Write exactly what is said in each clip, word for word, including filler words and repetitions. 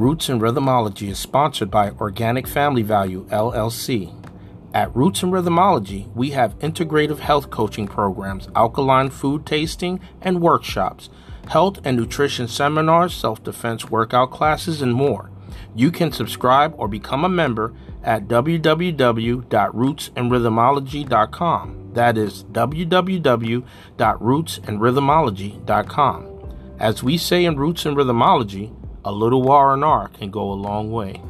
Roots and Rhythmology is sponsored by Organic Family Value, L L C. At Roots and Rhythmology, we have integrative health coaching programs, alkaline food tasting, and workshops, health and nutrition seminars, self-defense workout classes, and more. You can subscribe or become a member at w w w dot roots and rhythmology dot com. That is w w w dot roots and rhythmology dot com. As we say in Roots and Rhythmology, a little R and R can go a long way.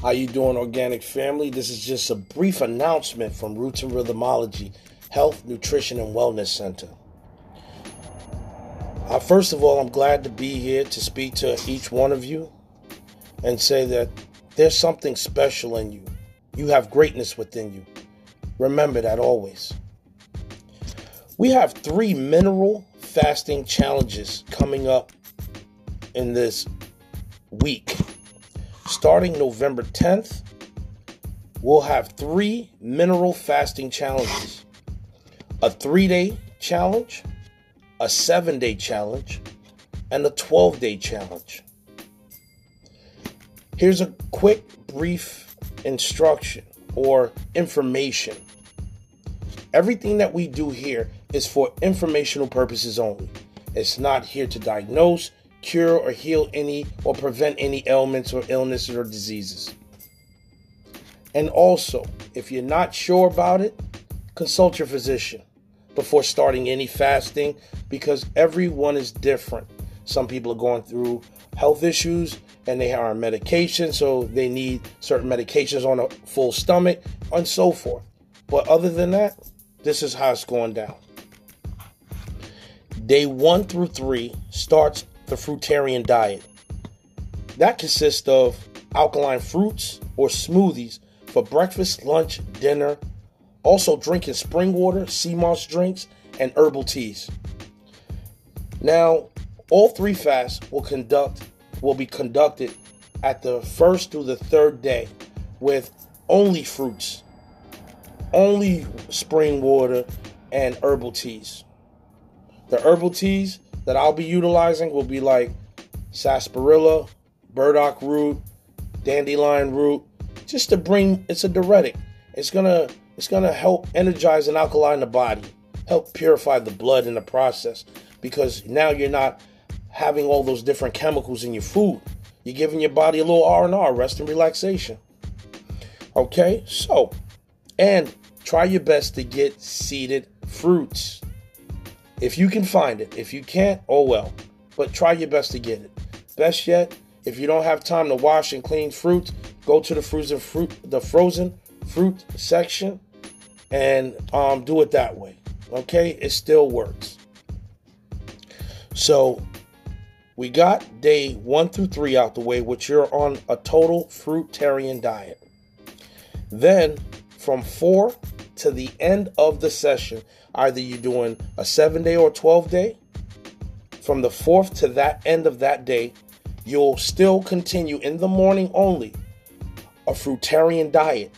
How you doing, Organic Family? This is just a brief announcement from Roots and Rhythmology Health, Nutrition, and Wellness Center. Uh, first of all, I'm glad to be here to speak to each one of you and say that there's something special in you. You have greatness within you. Remember that always. We have three mineral fasting challenges coming up in this week. Starting November tenth, we'll have three mineral fasting challenges. A three-day challenge, a seven-day challenge, and a twelve-day challenge. Here's a quick, brief instruction or information. Everything that we do here is for informational purposes only. It's not here to diagnose, cure or heal any or prevent any ailments or illnesses or diseases. And also, if you're not sure about it, consult your physician before starting any fasting, because everyone is different. Some people are going through health issues and they are on medication, so they need certain medications on a full stomach and so forth. But other than that, this is how it's going down. Day one through three starts the fruitarian diet. That consists of alkaline fruits or smoothies for breakfast, lunch, dinner, also drinking spring water, sea moss drinks, and herbal teas. Now, all three fasts will conduct will be conducted at the first through the third day with only fruits, only spring water, and herbal teas. The herbal teas that I'll be utilizing will be like sarsaparilla, burdock root, dandelion root, just to bring, it's a diuretic. It's gonna it's gonna help energize and alkaline the body, help purify the blood in the process, because now you're not having all those different chemicals in your food. You're giving your body a little R and R, rest and relaxation. Okay, so, and try your best to get seeded fruits. If you can find it. If you can't, oh well. But try your best to get it. Best yet, if you don't have time to wash and clean fruits, go to the frozen fruit, the frozen fruit section, and um, do it that way. Okay, it still works. So we got day one through three out the way, which you're on a total fruitarian diet. Then from four to the end of the session, either you're doing a seven-day or twelve-day, from the fourth to that end of that day, you'll still continue in the morning only a fruitarian diet.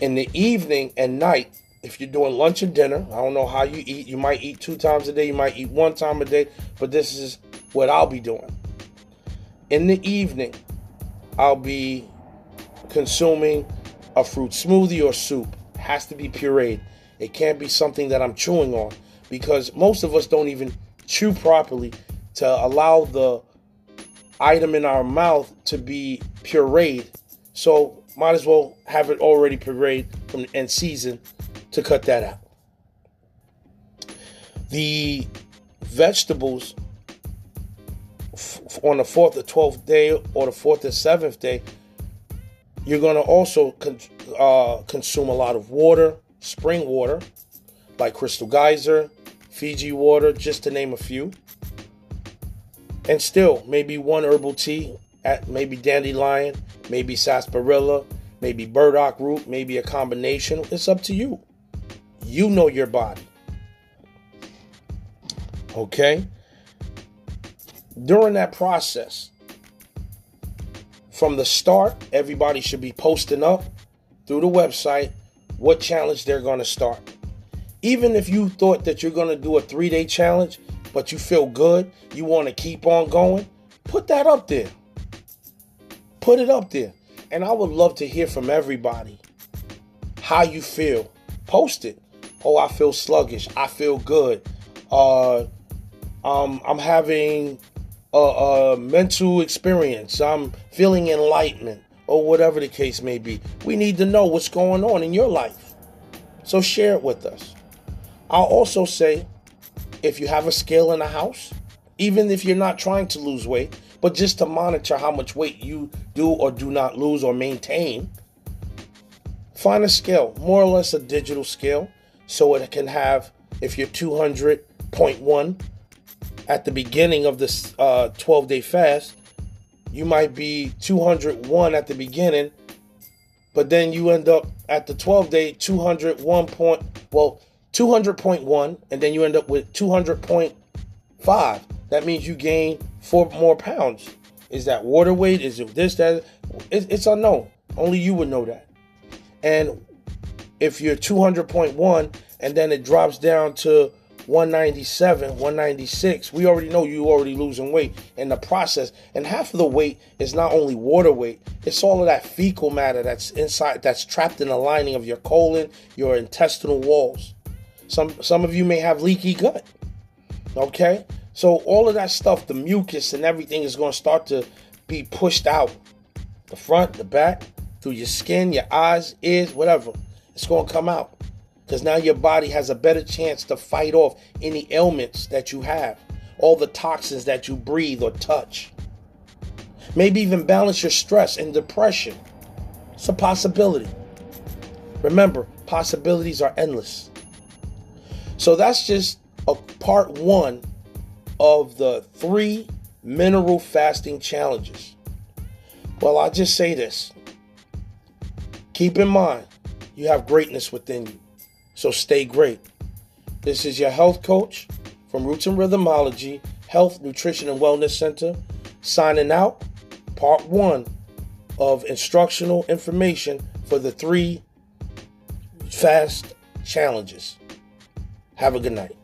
In the evening and night, if you're doing lunch and dinner, I don't know how you eat. You might eat two times a day. You might eat one time a day. But this is what I'll be doing. In the evening, I'll be consuming a fruit smoothie or soup. Has to be pureed. It can't be something that I'm chewing on, because most of us don't even chew properly to allow the item in our mouth to be pureed. So might as well have it already pureed from and seasoned to cut that out. The vegetables f- on the fourth or twelfth day or the fourth or seventh day, you're going to also con- uh, consume a lot of water, spring water, like Crystal Geyser, Fiji water, just to name a few. And still, maybe one herbal tea, at maybe dandelion, maybe sarsaparilla, maybe burdock root, maybe a combination. It's up to you. You know your body. Okay? During that process, from the start, everybody should be posting up through the website what challenge they're going to start. Even if you thought that you're going to do a three-day challenge, but you feel good, you want to keep on going, put that up there. Put it up there. And I would love to hear from everybody how you feel. Post it. Oh, I feel sluggish. I feel good. Uh, um, I'm having a, a mental experience. I'm feeling enlightenment, or whatever the case may be. We need to know what's going on in your life. So share it with us. I'll also say, if you have a scale in the house, even if you're not trying to lose weight, but just to monitor how much weight you do or do not lose or maintain, find a scale, more or less a digital scale, so it can have, if you're two hundred point one at the beginning of this uh, twelve-day fast, you might be two hundred one at the beginning, but then you end up at the twelve-day two hundred one point, well, two hundred point one, and then you end up with two hundred point five. That means you gain four more pounds. Is that water weight? Is it this, that? It's unknown. Only you would know that. And if you're two hundred point one and then it drops down to one ninety-seven, one ninety-six, we already know you already losing weight in the process. And half of the weight is not only water weight, it's all of that fecal matter that's inside, that's trapped in the lining of your colon, your intestinal walls. Some, some of you may have leaky gut. Okay? So all of that stuff, the mucus and everything, is going to start to be pushed out. The front, the back, through your skin, your eyes, ears, whatever. It's going to come out. Because now your body has a better chance to fight off any ailments that you have. All the toxins that you breathe or touch. Maybe even balance your stress and depression. It's a possibility. Remember, possibilities are endless. So that's just a part one of the three mineral fasting challenges. Well, I'll just say this. Keep in mind, you have greatness within you. So stay great. This is your health coach from Roots and Rhythmology Health, Nutrition, and Wellness Center, signing out, part one of instructional information for the three fast challenges. Have a good night.